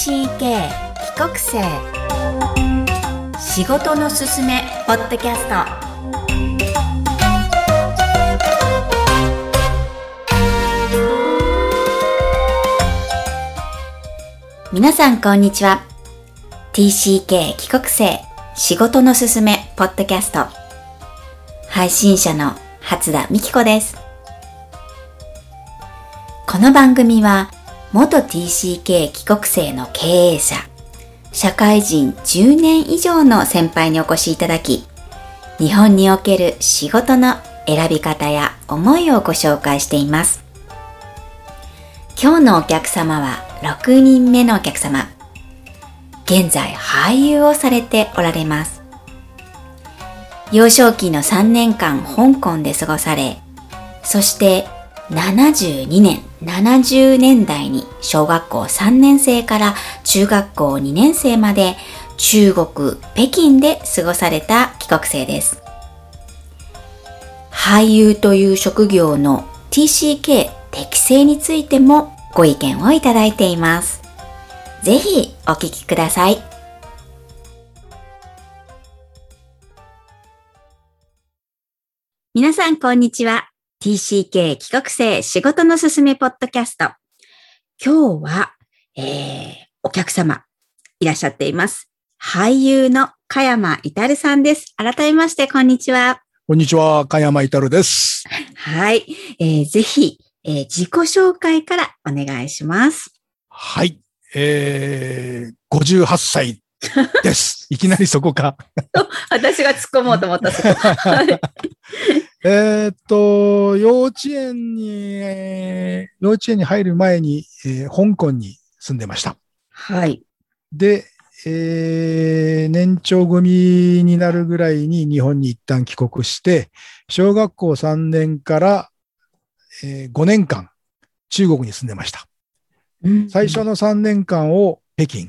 TCK 帰国生仕事のすすめポッドキャスト。皆さんこんにちは。 TCK 帰国生仕事のすすめポッドキャスト配信者の初田美希子です。この番組は元 TCK 帰国生の経営者、社会人10年以上の先輩にお越しいただき、日本における仕事の選び方や思いをご紹介しています。今日のお客様は6人目のお客様。現在俳優をされておられます。幼少期の3年間香港で過ごされ、そして72年、70年代に小学校3年生から中学校2年生まで中国・北京で過ごされた帰国生です。俳優という職業の TCK適性についてもご意見をいただいています。ぜひお聞きください。皆さんこんにちは。TCK 帰国生仕事のすすめポッドキャスト。今日は、お客様いらっしゃっています。俳優の香山至さんです。改めましてこんにちは。こんにちは。香山至です。はい、ぜひ自己紹介からお願いします。はい、58歳です。いきなりそこか。私が突っ込もうと思ったそこ。幼稚園に入る前に、香港に住んでました。はい。で、年長組になるぐらいに日本に一旦帰国して、小学校3年から5年間中国に住んでました。最初の3年間を北京、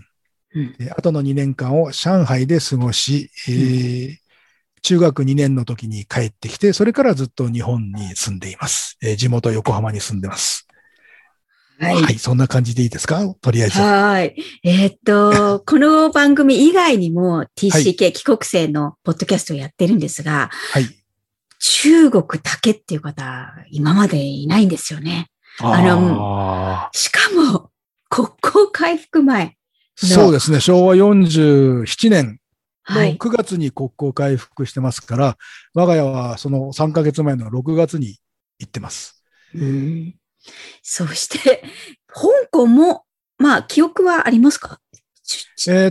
あとの2年間を上海で過ごし、中学2年の時に帰ってきて、それからずっと日本に住んでいます。地元横浜に住んでます。はい、はい、そんな感じでいいですか？とりあえず。はい。この番組以外にも TCK 帰国生のポッドキャストをやってるんですが、はい。中国だけっていう方、今までいないんですよね。しかも、国交回復前。そうですね、昭和47年の9月に国交回復してますから、はい、我が家はその3ヶ月前の6月に行ってます。そして、香港も、まあ、記憶はありますか？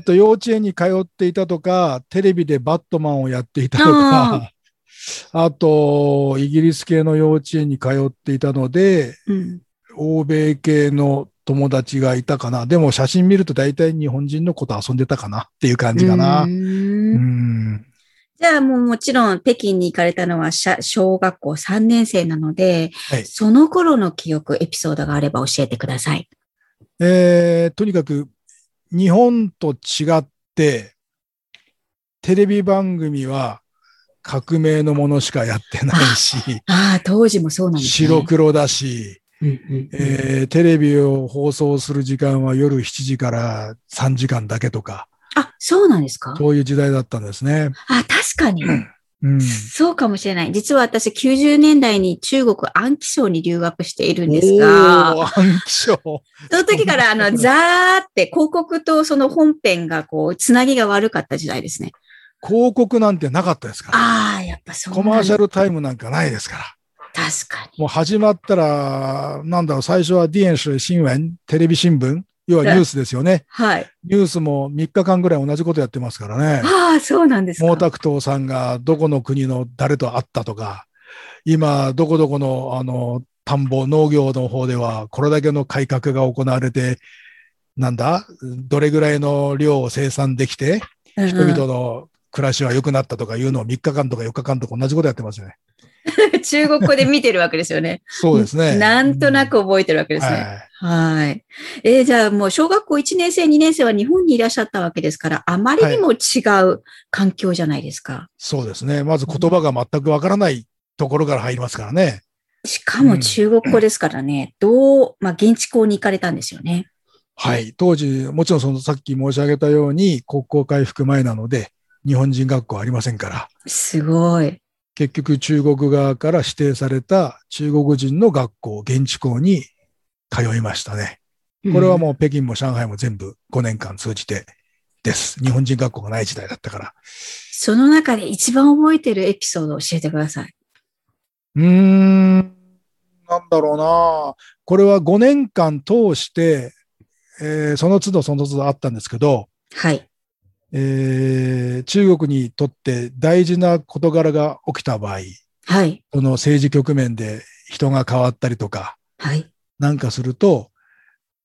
幼稚園に通っていたとか、テレビでバットマンをやっていたとか、あと、イギリス系の幼稚園に通っていたので、欧米系の友達がいたかな。でも写真見ると大体日本人の子と遊んでたかなっていう感じかな。じゃあもちろん北京に行かれたのは小学校3年生なので、はい、その頃の記憶、エピソードがあれば教えてください。とにかく日本と違って、テレビ番組は革命のものしかやってないし、当時もそうなんですね。白黒だし、テレビを放送する時間は夜7時から3時間だけとか。あ、そうなんですか？そういう時代だったんですね。あ、確かに。そうかもしれない。実は私90年代に中国安徽省に留学しているんですが、安徽省。その時からザーって広告とその本編がこうつなぎが悪かった時代ですね。広告なんてなかったですから。ああ、やっぱそう。コマーシャルタイムなんかないですから。確かに。もう始まったら、最初は電視新聞、テレビ新聞、要はニュースですよね。はい。ニュースも3日間ぐらい同じことやってますからね。ああ、そうなんですか。毛沢東さんがどこの国の誰と会ったとか、今、どこどこの、田んぼ、農業の方では、これだけの改革が行われて、どれぐらいの量を生産できて、人々の暮らしは良くなったとかいうのを3日間とか4日間とか同じことやってますよね。中国語で見てるわけですよね。そうですね。なんとなく覚えてるわけですね。はい。じゃあもう小学校1年生、2年生は日本にいらっしゃったわけですから、あまりにも違う環境じゃないですか。はい、そうですね。まず言葉が全くわからないところから入りますからね。しかも中国語ですからね、現地校に行かれたんですよね。はい、当時もちろんそのさっき申し上げたように国交回復前なので日本人学校ありませんから、すごい結局中国側から指定された中国人の学校、現地校に通いましたね。これはもう北京も上海も全部5年間通じてです。日本人学校がない時代だったから。その中で一番覚えてるエピソードを教えてください。なんだろうな。これは5年間通して、その都度その都度あったんですけど、はい。中国にとって大事な事柄が起きた場合、はい、その政治局面で人が変わったりとか、はい、なんかすると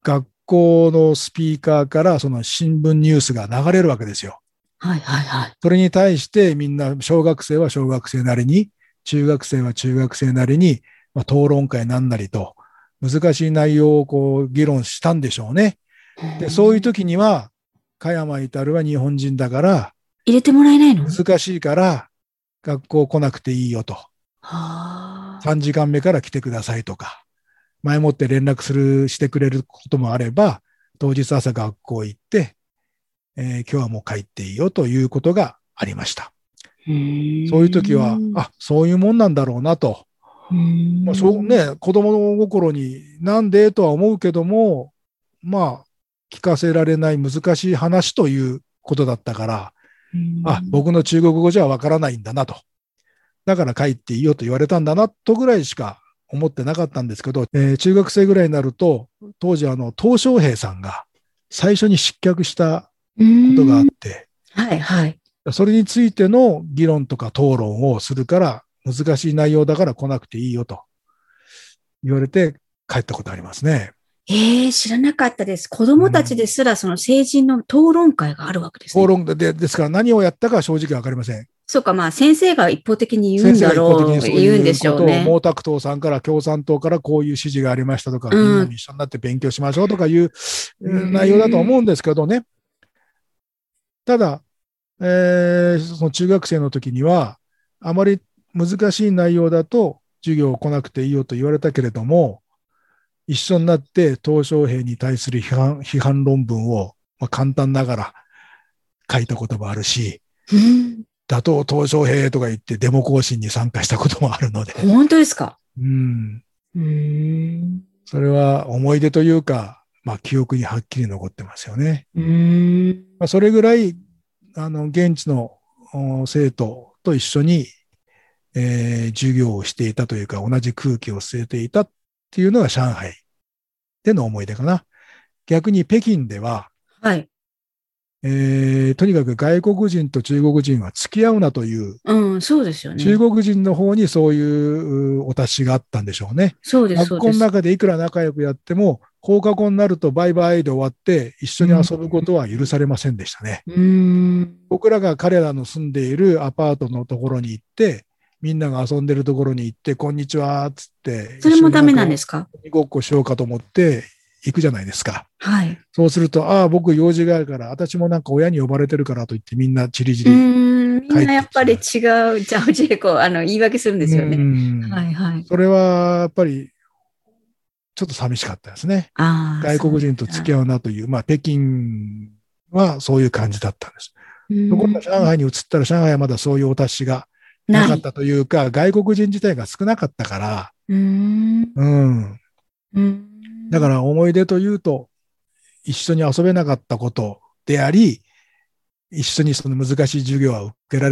学校のスピーカーからその新聞ニュースが流れるわけですよ、はいはいはい、それに対してみんな小学生は小学生なりに、中学生は中学生なりに、まあ、討論会なんなりと難しい内容をこう議論したんでしょうね。で、そういう時には加山至は日本人だから入れてもらえないの？難しいから学校来なくていいよと、はあ、3時間目から来てくださいとか、前もって連絡してくれることもあれば、当日朝学校行って、今日はもう帰っていいよということがありました。そういう時はそういうもんなんだろうなと、まあそうね、子供の心になんでとは思うけども、まあ聞かせられない難しい話ということだったから、僕の中国語じゃわからないんだなと。だから帰っていいよと言われたんだなとぐらいしか思ってなかったんですけど、中学生ぐらいになると、当時鄧小平さんが最初に失脚したことがあって、はいはい、それについての議論とか討論をするから、難しい内容だから来なくていいよと言われて帰ったことありますね。知らなかったです。子供たちですらその成人の討論会があるわけですね。討論で、ですから何をやったか正直わかりません。そうか、まあ先生が一方的に言うんだろう、言うんでしょうね。毛沢東さんから共産党からこういう指示がありましたとか、みんなに一緒になって勉強しましょうとかいう内容だと思うんですけどね。ただ、その中学生の時にはあまり難しい内容だと授業来なくていいよと言われたけれども、一緒になって鄧小平に対する批判論文を、まあ、簡単ながら書いたこともあるし、打倒鄧小平とか言ってデモ行進に参加したこともあるので。本当ですか？それは思い出というか、まあ、記憶にはっきり残ってますよね。まあ、それぐらい現地の生徒と一緒に、授業をしていたというか、同じ空気を吸えていたっていうのが上海での思い出かな。逆に北京では、はい、とにかく外国人と中国人は付き合うなという、そうですよね。中国人の方にそういうお達しがあったんでしょうね。そうです。学校の中でいくら仲良くやっても、放課後になるとバイバイで終わって一緒に遊ぶことは許されませんでしたね。僕らが彼らの住んでいるアパートのところに行って、みんなが遊んでるところに行ってこんにちはっつって、それもダメなんですか？ごっこしようかと思って行くじゃないですか。はい。そうすると僕用事があるから、私もなんか親に呼ばれてるからと言ってみんなチリチリ。みんなやっぱり違うジャオジェコ言い訳するんですよね。はいはい。それはやっぱりちょっと寂しかったですね。外国人と付き合うなという、まあ北京はそういう感じだったんです。ところが上海に移ったら上海はまだそういうお達しがなかったというか、外国人自体が少なかったから、だから思い出というと、一緒に遊べなかったことであり、一緒にその難しい授業は受けら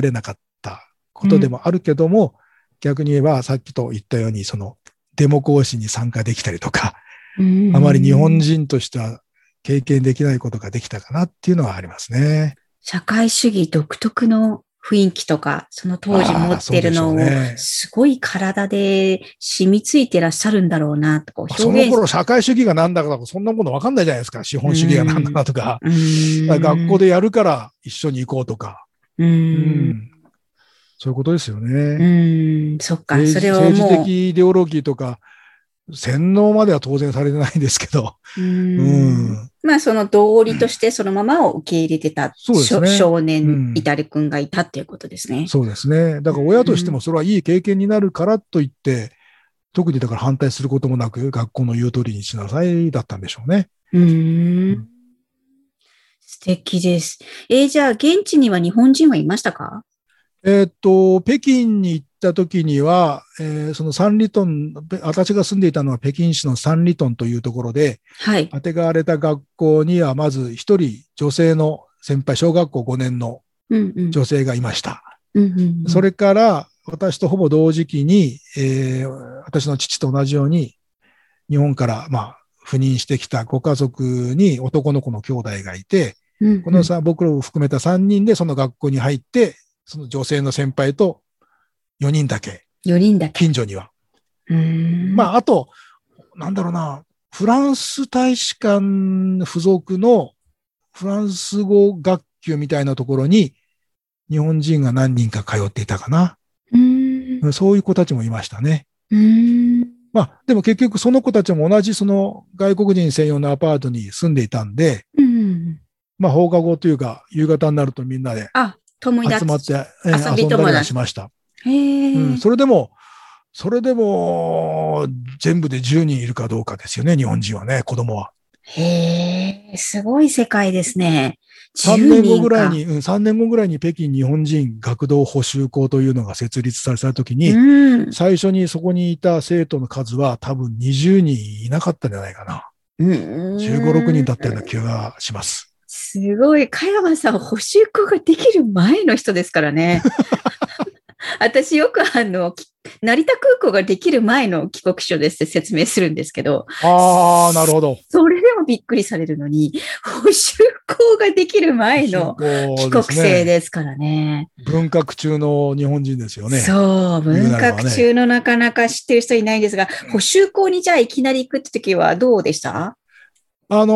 れなかったことでもあるけども、逆に言えばさっきと言ったように、そのデモ行進に参加できたりとか、あまり日本人としては経験できないことができたかなっていうのはありますね。社会主義独特の雰囲気とか、その当時持ってるのを、すごい体で染みついてらっしゃるんだろうなと、表現。その頃社会主義が何だか、そんなもの分かんないじゃないですか。資本主義が何だかとか。学校でやるから一緒に行こうとか。そういうことですよね。そっか、それをもう。政治的イデオロギーとか、洗脳までは当然されてないんですけど。まあその道理としてそのままを受け入れてた、少年至君がいたっていうことですね。そうですね。だから親としてもそれはいい経験になるからといって、特にだから反対することもなく学校の言う通りにしなさいだったんでしょうね。素敵です。じゃあ現地には日本人はいましたか？北京に行った時には、そのサンリトン、私が住んでいたのは北京市のサンリトンというところで、はい、あてがわれた学校にはまず一人女性の先輩、小学校5年の女性がいました。うんうん、それから私とほぼ同時期に、私の父と同じように日本から、赴任してきたご家族に男の子の兄弟がいて、うんうん、このさ僕らを含めた3人でその学校に入って、その女性の先輩と4人だけ。近所には。あと、フランス大使館付属のフランス語学級みたいなところに日本人が何人か通っていたかな。そういう子たちもいましたね。でも結局その子たちも同じその外国人専用のアパートに住んでいたんで、放課後というか夕方になるとみんなで集まって遊び友達しました。それでも全部で10人いるかどうかですよね、日本人はね、子供は。へえ、すごい世界ですね。3年後ぐらいに北京日本人学童補習校というのが設立されたときに、最初にそこにいた生徒の数は多分20人いなかったんじゃないかな。15、6人だったような気がします。すごい。加山さん、補習校ができる前の人ですからね。私よく成田空港ができる前の帰国書ですって説明するんですけど。ああ、なるほど。それでもびっくりされるのに、補習校ができる前の帰国生ですからね。文革中の日本人ですよね。そう、文革中のなかなか知ってる人いないんですが、補習校にじゃあいきなり行くって時はどうでした？平日、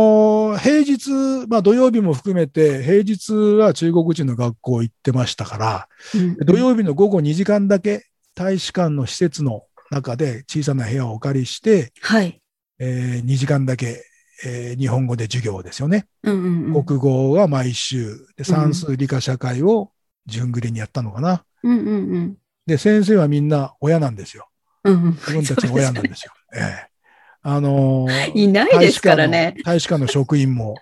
土曜日も含めて、平日は中国人の学校行ってましたから、土曜日の午後2時間だけ大使館の施設の中で小さな部屋をお借りして、2時間だけ、日本語で授業ですよね。国語は毎週で、算数、理科、社会を順繰りにやったのかな。で、先生はみんな親なんですよ。自分たちの親なんですよ。いないですからね。大使館の職員も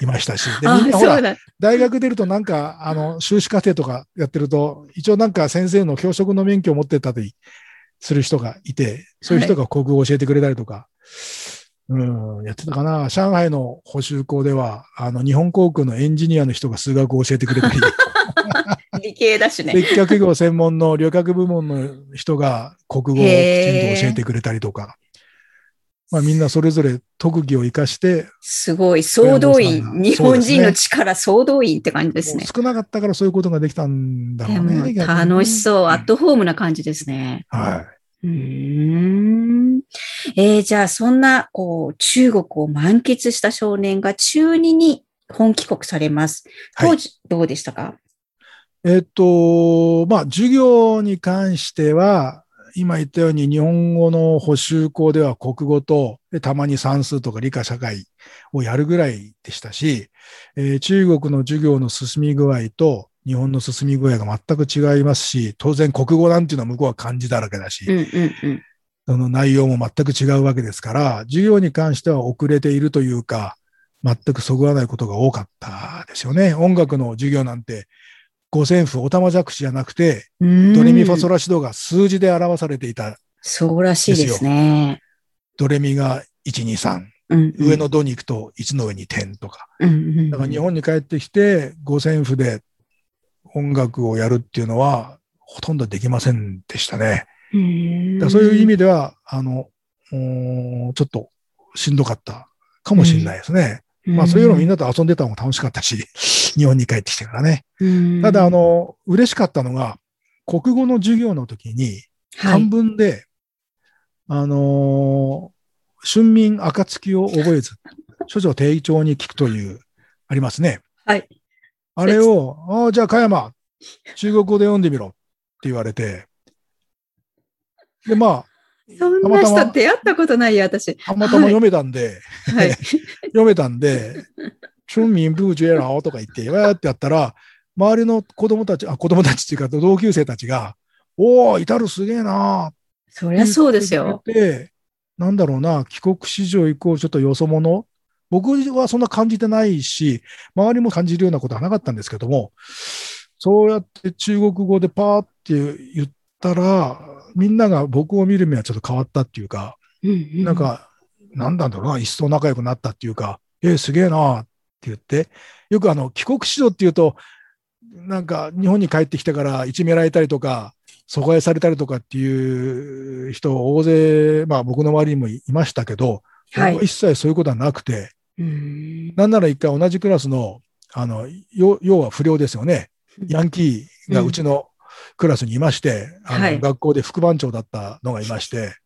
いましたし。で、みんなほら、大学出ると修士課程とかやってると、一応先生の教職の免許を持ってたりする人がいて、そういう人が国語を教えてくれたりとか、やってたかな。上海の補習校では、日本航空のエンジニアの人が数学を教えてくれたり。理系だしね。接客業専門の旅客部門の人が国語をきちんと教えてくれたりとか。みんなそれぞれ特技を生かして。すごい、総動員。日本人の力、総動員って感じですね。少なかったからそういうことができたんだろうね。楽しそう。アットホームな感じですね。はい。じゃあ、そんな、中国を満喫した少年が中2に本帰国されます。当時、どうでしたか？授業に関しては、今言ったように日本語の補習校では国語とたまに算数とか理科社会をやるぐらいでしたし、中国の授業の進み具合と日本の進み具合が全く違いますし、当然国語なんていうのは向こうは漢字だらけだし、その内容も全く違うわけですから、授業に関しては遅れているというか、全くそぐわないことが多かったですよね。音楽の授業なんて、五線譜、おたまじゃくしじゃなくて、ドレミファソラシドが数字で表されていた。そうらしいですね。ドレミが1、2、3。上のドに行くと1の上に点とか。だから日本に帰ってきて、五線譜で音楽をやるっていうのは、ほとんどできませんでしたね。だそういう意味では、ちょっとしんどかったかもしれないですね。そういうのみんなと遊んでたのも楽しかったし、日本に帰ってきてからね。ただ、嬉しかったのが、国語の授業の時に、漢文で、春眠暁を覚えず、諸女丁重に聞くという、ありますね。あれを、じゃあ、加山、中国語で読んでみろって言われて、で、そんな人出会ったことないよ、私。たまたま読めたんで、読めたんで、春眠不覺了とか言って、わーってやったら、周りの子供たちっていうか、同級生たちが、おー、イタルすげえなー。そりゃそうですよ。で、帰国子女以降、ちょっとよそ者。僕はそんな感じてないし、周りも感じるようなことはなかったんですけども、そうやって中国語でパーって言ったら、みんなが僕を見る目はちょっと変わったっていうか、なんか、なんだろうな、一層仲良くなったっていうか、すげえなって言って、よく帰国子女っていうと、なんか日本に帰ってきてからいじめられたりとか、疎外されたりとかっていう人大勢、まあ僕の周りにもいましたけど、はい、一切そういうことはなくて、なんなら一回同じクラスの、要は不良ですよね。ヤンキーがうちのクラスにいまして、はい、学校で副番長だったのがいまして、ち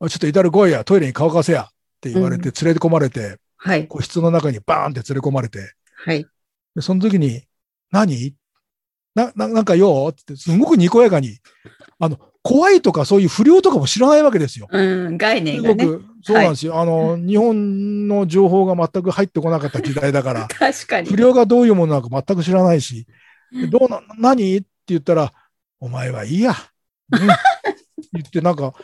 ょっと至る声やトイレに乾かせやって言われて連れ込まれて、はい、個室の中にバーンって連れ込まれて、はい、でその時になんかよってすごくにこやかに怖いとかそういう不良とかも知らないわけですよ。概念がね。そうなんですよ。はい、日本の情報が全く入ってこなかった時代だから、確かに不良がどういうものなのか全く知らないし、何って言ったらお前はいいや、言ってなんか。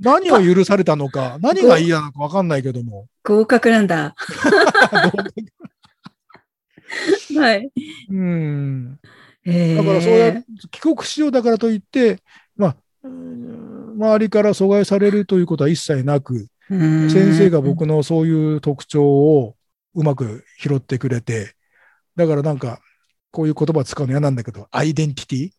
何を許されたのか、何が嫌なのか分かんないけども。合格なんだ。はい。だからそうや、帰国子女だからといって、まあ、周りから阻害されるということは一切なく、先生が僕のそういう特徴をうまく拾ってくれて、だからなんか、こういう言葉使うの嫌なんだけど、アイデンティティ、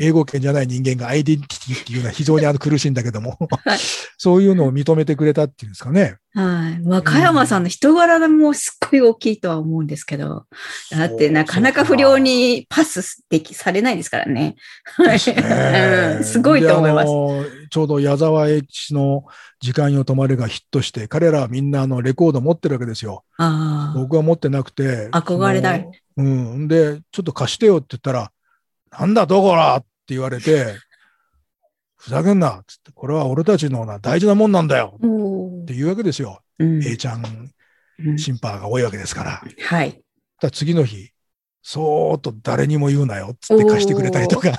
英語圏じゃない人間がアイデンティティっていうのは非常に苦しいんだけども、はい、そういうのを認めてくれたっていうんですかね。はい。まあ、加山さんの人柄がもうすっごい大きいとは思うんですけど、だってなかなか不良にパスされないですからね。すごいと思います。ちょうど矢沢永吉の時間よ止まれがヒットして、彼らはみんなレコード持ってるわけですよ。僕は持ってなくて。憧れだよ。で、ちょっと貸してよって言ったら、なんだどこらって言われて、ふざけんなっつって、これは俺たちの大事なもんなんだよって言うわけですよ。A ちゃん、シンパーが多いわけですから。はい。次の日、そーっと誰にも言うなよっつって貸してくれたりとか。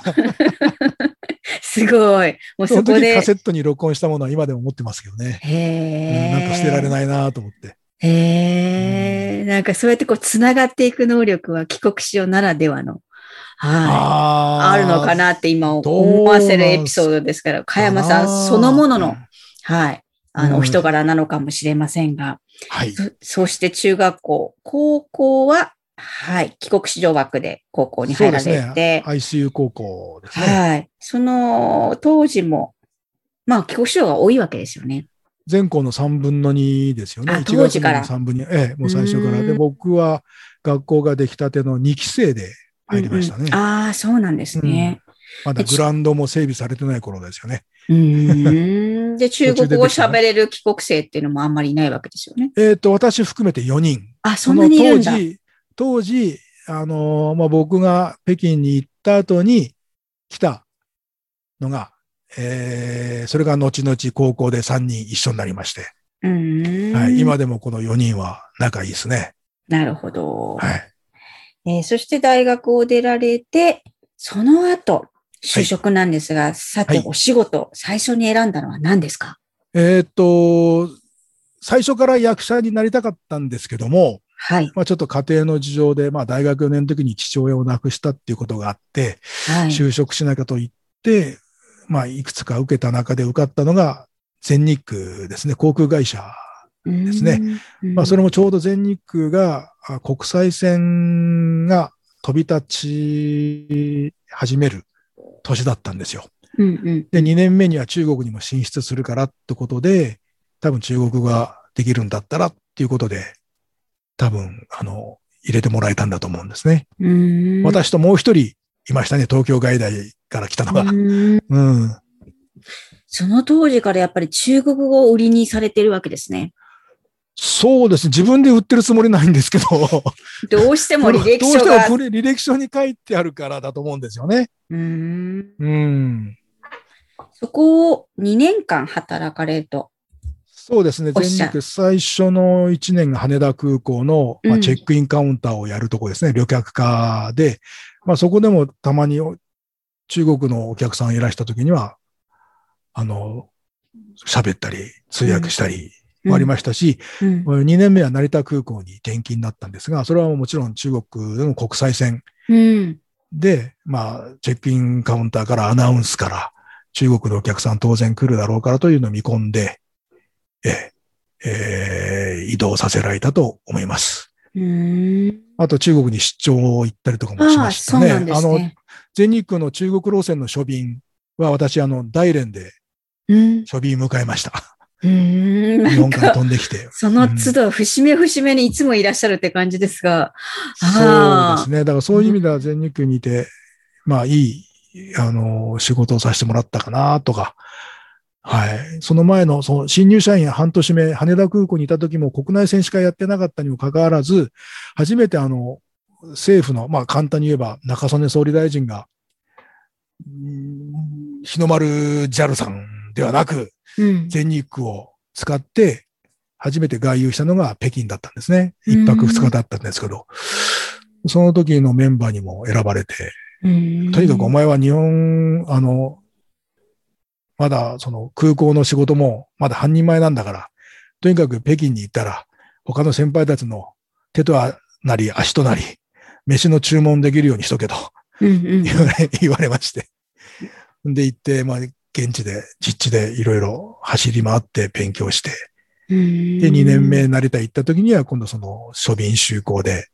すごい。もうそこで。その時カセットに録音したものは今でも持ってますけどね。なんか捨てられないなと思って。なんかそうやってこうつながっていく能力は帰国子女ならではの、あるのかなって今思わせるエピソードですから、加山さんそのものの、お人柄なのかもしれませんが、そして中学校、高校は、帰国子女枠で高校に入られて、そうですね、ICU 高校ですね。その当時も、まあ帰国子女が多いわけですよね。全校の3分の2ですよね。1月の3分の2。もう最初から。で、僕は学校ができたての2期生で入りましたね。そうなんですね。まだグラウンドも整備されてない頃ですよね。で、中国語を喋れる帰国生っていうのもあんまりいないわけですよね。私含めて4人。そんなにいるんだ。当時、僕が北京に行った後に来たのが、それが後々高校で3人一緒になりまして、今でもこの4人は仲いいですね。なるほど。そして大学を出られて、その後、就職なんですが、さてお仕事、最初に選んだのは何ですか？最初から役者になりたかったんですけども、ちょっと家庭の事情で、大学4年の時に父親を亡くしたっていうことがあって、就職しないかと言って、いくつか受けた中で受かったのが全日空ですね、航空会社ですね。それもちょうど全日空が国際線が飛び立ち始める年だったんですよ。で、2年目には中国にも進出するからってことで、多分中国語ができるんだったらっていうことで、多分入れてもらえたんだと思うんですね。私ともう一人いましたね、東京外大から来たのが。その当時からやっぱり中国語を売りにされてるわけですね。そうですね。自分で売ってるつもりないんですけど。どうしても履歴書が。どうしても履歴書に書いてあるからだと思うんですよね。そこを2年間働かれると。そうですね。全日最初の1年が羽田空港の、チェックインカウンターをやるとこですね。旅客課で。そこでもたまに中国のお客さんいらしたときには、喋ったり、通訳したり終わりましたし、うんうん、2年目は成田空港に転勤だったんですが、それはもちろん中国の国際線で、うん、まあ、チェックインカウンターからアナウンスから、中国のお客さん当然来るだろうからというのを見込んで、移動させられたと思います。あと中国に出張を行ったりとかもしましたね。ね、全日空の中国路線の初便は私、大連で初便迎えました。日本から飛んできて。その都度、節目節目にいつもいらっしゃるって感じですが。そうですね。だからそういう意味では全日空にいて、まあいい、仕事をさせてもらったかなとか。はい。その前の、新入社員半年目、羽田空港にいた時も国内線しかやってなかったにもかかわらず、初めて政府の、まあ簡単に言えば中曽根総理大臣が、日の丸 JAL さんではなく、全日空を使って、初めて外遊したのが北京だったんですね。一泊二日だったんですけど、その時のメンバーにも選ばれて、とにかくお前は日本、まだその空港の仕事もまだ半人前なんだから、とにかく北京に行ったら他の先輩たちの手となり足となり、飯の注文できるようにしとけと言われまして。で行って、まあ現地で、実地でいろいろ走り回って勉強して、で2年目成田行った時には今度その初便就航で、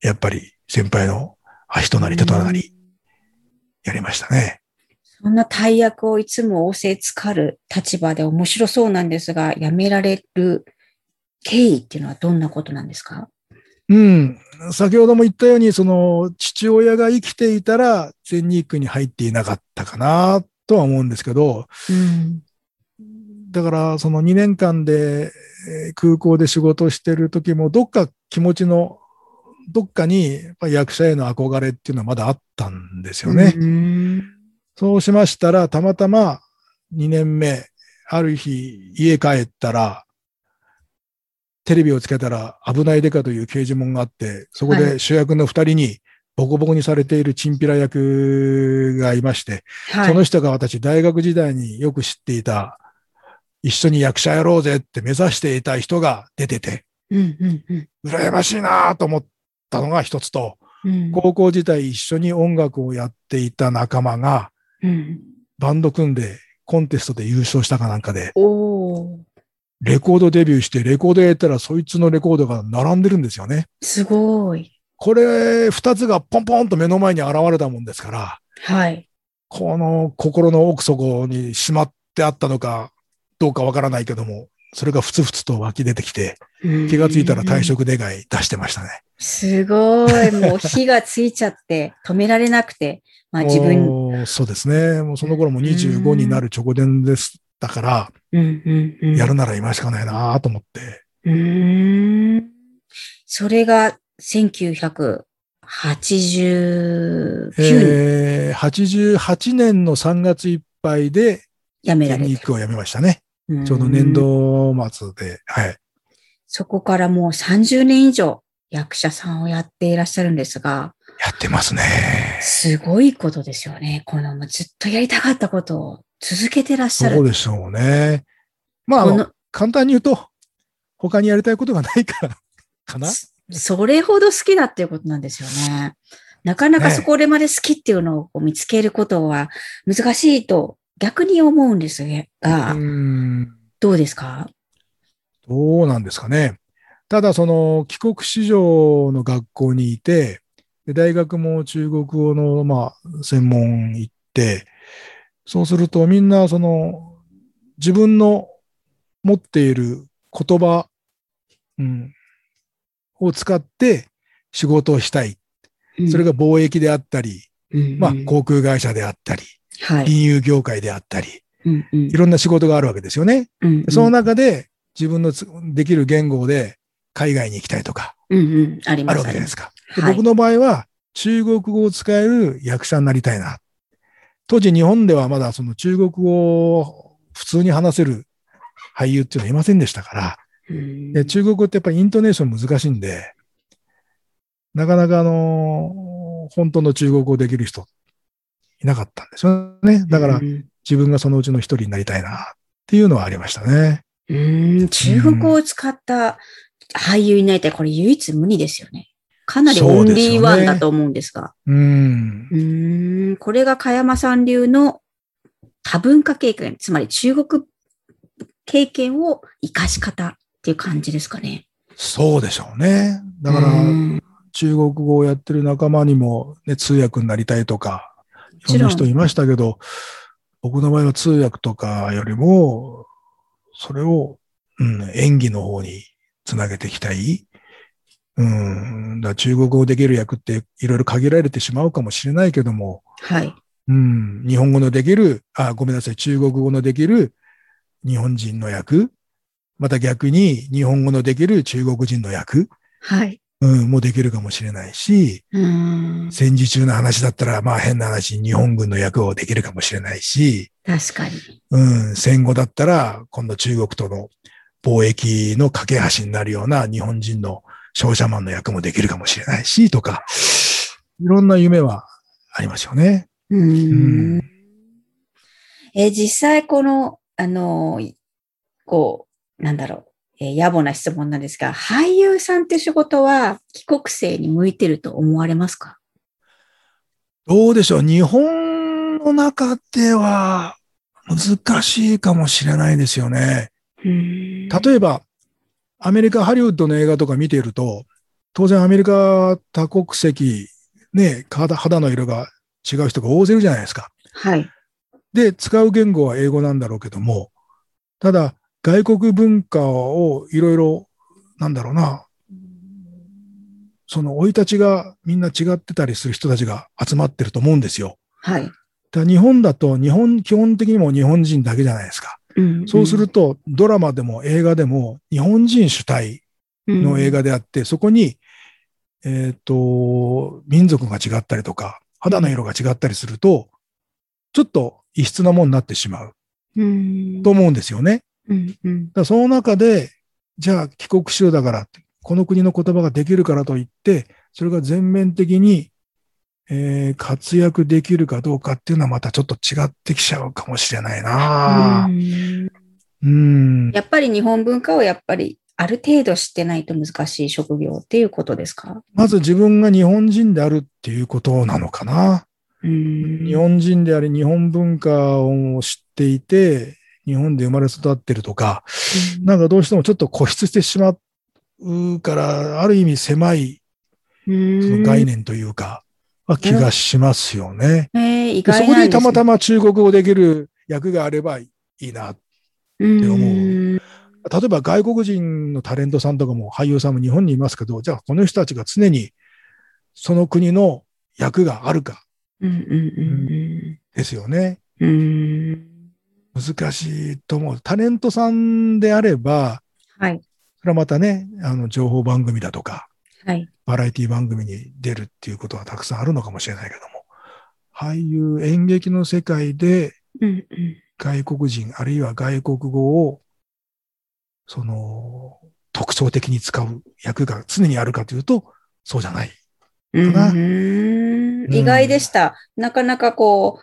やっぱり先輩の足となり手となりやりましたね。そんな大役をいつも仰せつかる立場で面白そうなんですが、辞められる経緯っていうのはどんなことなんですか？うん。先ほども言ったように、父親が生きていたら全日空に入っていなかったかなとは思うんですけど、だからその2年間で空港で仕事してる時も、どっかにやっぱ役者への憧れっていうのはまだあったんですよね。そうしましたら、たまたま2年目、ある日家帰ったら、テレビをつけたら危ないデカという掲示文があって、そこで主役の2人にボコボコにされているチンピラ役がいまして、はい、その人が私大学時代によく知っていた、一緒に役者やろうぜって目指していた人が出てて、羨ましいなと思ったのが一つと、高校時代一緒に音楽をやっていた仲間が、バンド組んでコンテストで優勝したかなんかで、レコードデビューしてレコードやったらそいつのレコードが並んでるんですよね。すごい。これ二つがポンポンと目の前に現れたもんですから、はい。この心の奥底にしまってあったのかどうかわからないけども、それがふつふつと湧き出てきて、気がついたら退職願い出してましたね。すごい。もう火がついちゃって止められなくて、まあ自分。そうですね。もうその頃も25になる直前です。だから、やるなら今しかないなと思って。それが1989年。88年の3月いっぱいで、全日空を辞めましたね。ちょうど年度末で、はい。そこからもう30年以上役者さんをやっていらっしゃるんですが。やってますね。すごいことですよね。ずっとやりたかったことを続けてらっしゃる。そうでしょうね。まあ、簡単に言うと、他にやりたいことがないから、かな。それほど好きだっていうことなんですよね。なかなかそこまで好きっていうのを見つけることは難しいと。逆に思うんですが、どうですか？どうなんですかね。ただ、帰国子女の学校にいて、大学も中国語の、まあ、専門行って、そうするとみんな、自分の持っている言葉、を使って仕事をしたい。それが貿易であったり、まあ、航空会社であったり、金融業界であったり、いろんな仕事があるわけですよね。その中で自分のできる言語で海外に行きたいとか、あるわけじゃないですか。僕の場合は中国語を使える役者になりたいな。当時日本ではまだ中国語を普通に話せる俳優っていうのはいませんでしたから、で中国語ってやっぱりイントネーション難しいんで、なかなか本当の中国語できる人、いなかったんですよね。だから、自分がそのうちの一人になりたいなっていうのはありましたね。中国語を使った俳優になりたい、これ唯一無二ですよね。かなりオンリーワンだと思うんですが。これが加山さん流の多文化経験、つまり中国経験を生かし方っていう感じですかね。そうでしょうね。だから、中国語をやってる仲間にも、ね、通訳になりたいとか、いろんな人いましたけど、僕の場合は通訳とかよりも、それを、演技の方につなげていきたい。だから中国語できる役っていろいろ限られてしまうかもしれないけども、はい。日本語のできる、中国語のできる日本人の役、また逆に日本語のできる中国人の役、はい。もうできるかもしれないし、戦時中の話だったら、変な話、日本軍の役をできるかもしれないし、確かに。戦後だったら、今度中国との貿易の架け橋になるような日本人の商社マンの役もできるかもしれないし、とか、いろんな夢はありますよね。実際この、野暮な質問なんですが、俳優さんって仕事は帰国生に向いてると思われますか？どうでしょう。日本の中では難しいかもしれないですよね。例えば、アメリカ、ハリウッドの映画とか見ていると、当然アメリカ多国籍、ね、肌の色が違う人が大勢いるじゃないですか。はい。で、使う言語は英語なんだろうけども、ただ、外国文化をいろいろ、生い立ちがみんな違ってたりする人たちが集まってると思うんですよ。はい。だ日本だと、基本的にも日本人だけじゃないですか。そうすると、ドラマでも映画でも日本人主体の映画であって、そこに、民族が違ったりとか、肌の色が違ったりすると、ちょっと異質なものになってしまう。と思うんですよね。だその中で、じゃあ帰国しようだから、この国の言葉ができるからといって、それが全面的に、活躍できるかどうかっていうのはまたちょっと違ってきちゃうかもしれないな。やっぱり日本文化をある程度知ってないと難しい職業っていうことですか？まず自分が日本人であるっていうことなのかな。日本人であり日本文化を知っていて、日本で生まれ育ってるとか、どうしてもちょっと固執してしまうから、ある意味狭いその概念というか、気がしますよね。意外なんですね。そこでたまたま中国語できる役があればいいなって思う。例えば外国人のタレントさんとかも俳優さんも日本にいますけど、じゃあこの人たちが常にその国の役があるか。ですよね。難しいと思う。タレントさんであれば、はい。それはまたね、情報番組だとか、はい。バラエティ番組に出るっていうことはたくさんあるのかもしれないけども、俳優演劇の世界で、外国人、あるいは外国語を、特徴的に使う役が常にあるかというと、そうじゃないかな。意外でした。なかなか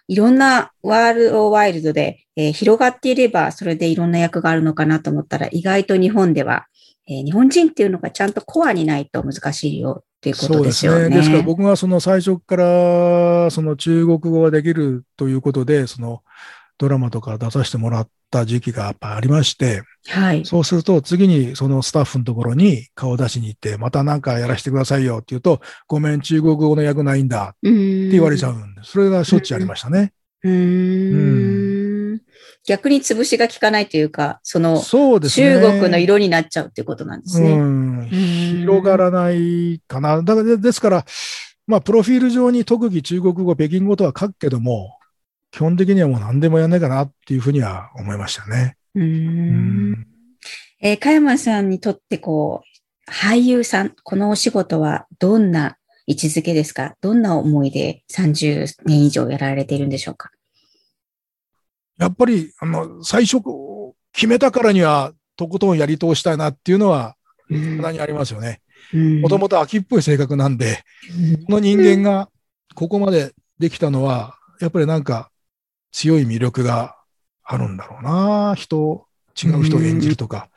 いろんなワールドワイルドで、広がっていれば、それでいろんな役があるのかなと思ったら、意外と日本では、日本人っていうのがちゃんとコアにないと難しいよっていうことですよね。そうですね。ですから僕が最初から、中国語ができるということで、ドラマとか出させてもらった時期がやっぱありまして、はい、そうすると次にスタッフのところに顔出しに行って、またなんかやらせてくださいよって言うと、ごめん、中国語の役ないんだって言われちゃうんで、それがしょっちゅうありましたね。逆に潰しが効かないというか、そうですね、中国の色になっちゃうっていうことなんですね。広がらないかな。ですから、プロフィール上に特技中国語、北京語とは書くけども、基本的にはもう何でもやんないかなっていうふうには思いましたね。加山さんにとって俳優さん、このお仕事はどんな位置づけですか？どんな思いで30年以上やられているんでしょうか？やっぱり、最初決めたからにはとことんやり通したいなっていうのは、かなりありますよね。もともと飽きっぽい性格なんで、この人間がここまでできたのは、やっぱり強い魅力があるんだろうな。人違う人を演じるとか。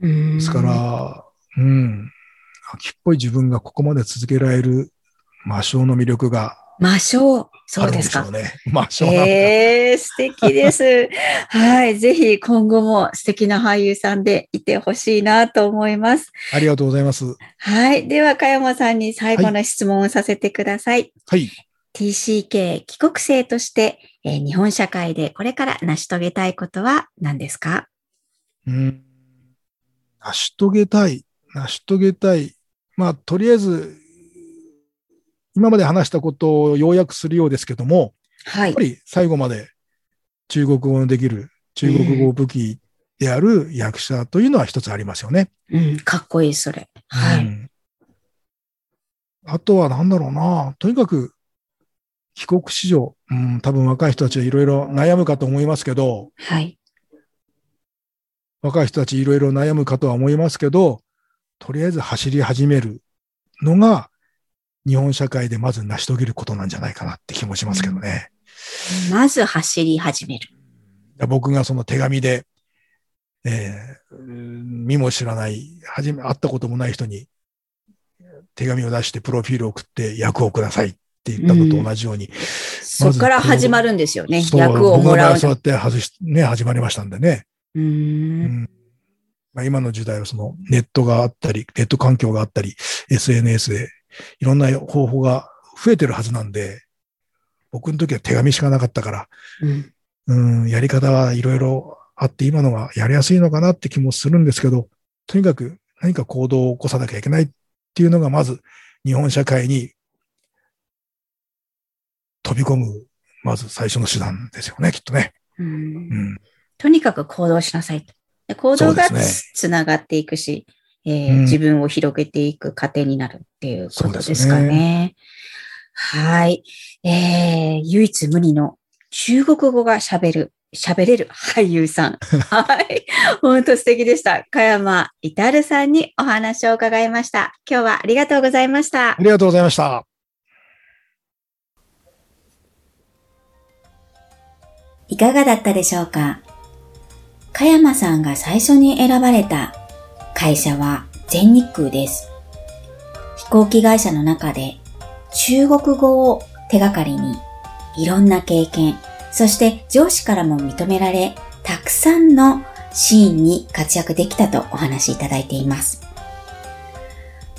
ですから、秋っぽい自分がここまで続けられる魔性の魅力が、魔性、そうですか。魔性なんだ。素敵です。はい、ぜひ今後も素敵な俳優さんでいてほしいなと思います。ありがとうございます。はい、では加山さんに最後の質問をさせてください。はい。TCK 帰国生として、日本社会でこれから成し遂げたいことは何ですか？成し遂げたい。まあとりあえず。今まで話したことを要約するようですけども、やっぱり最後まで中国語のできる、中国語武器である役者というのは一つありますよね。かっこいい、それ。はい。あとはなんだろうな、とにかく帰国子女、多分若い人たちはいろいろ悩むかと思いますけど、はい。若い人たちいろいろ悩むかとは思いますけど、とりあえず走り始めるのが、日本社会でまず成し遂げることなんじゃないかなって気もしますけどね。まず走り始める。僕がその手紙で、見も知らない、会ったこともない人に手紙を出してプロフィールを送って役をくださいって言ったのと同じように。そこから始まるんですよね。役をもらう。僕がそうやって始まりましたんでね。まあ、今の時代はそのネットがあったり、ネット環境があったり、SNS でいろんな方法が増えてるはずなんで、僕の時は手紙しかなかったから、やり方はいろいろあって今のがやりやすいのかなって気もするんですけど、とにかく何か行動を起こさなきゃいけないっていうのがまず日本社会に飛び込む、まず最初の手段ですよね、きっとね。とにかく行動しなさいと。行動がつながっていくし、自分を広げていく過程になるっていうことですかね。はい。唯一無二の中国語が喋れる俳優さん。はい。本当素敵でした。加山至さんにお話を伺いました。今日はありがとうございました。ありがとうございました。いかがだったでしょうか。加山さんが最初に選ばれた会社は全日空です。飛行機会社の中で中国語を手がかりにいろんな経験、そして上司からも認められ、たくさんのシーンに活躍できたとお話しいただいています。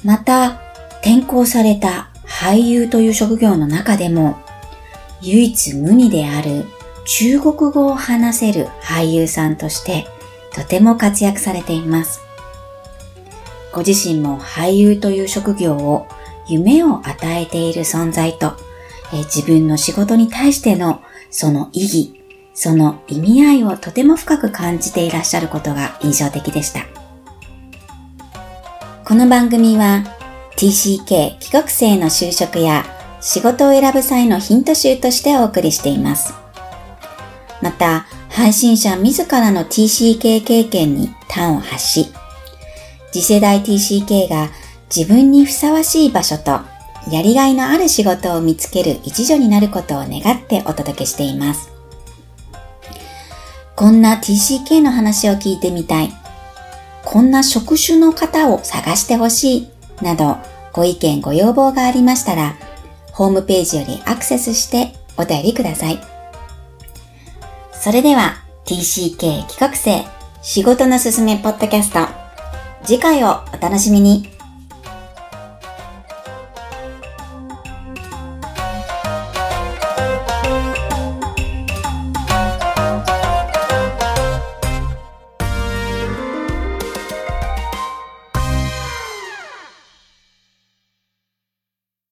また、転校された俳優という職業の中でも唯一無二である中国語を話せる俳優さんとしてとても活躍されています。ご自身も俳優という職業を夢を与えている存在と、自分の仕事に対してのその意義、その意味合いをとても深く感じていらっしゃることが印象的でした。この番組は TCK 帰国生の就職や仕事を選ぶ際のヒント集としてお送りしています。また、配信者自らの TCK 経験に端を発し、次世代 TCK が自分にふさわしい場所とやりがいのある仕事を見つける一助になることを願ってお届けしています。こんな TCK の話を聞いてみたい、こんな職種の方を探してほしいなどご意見ご要望がありましたら、ホームページよりアクセスしてお便りください。それでは TCK 帰国生仕事のすすめポッドキャスト、次回をお楽しみに。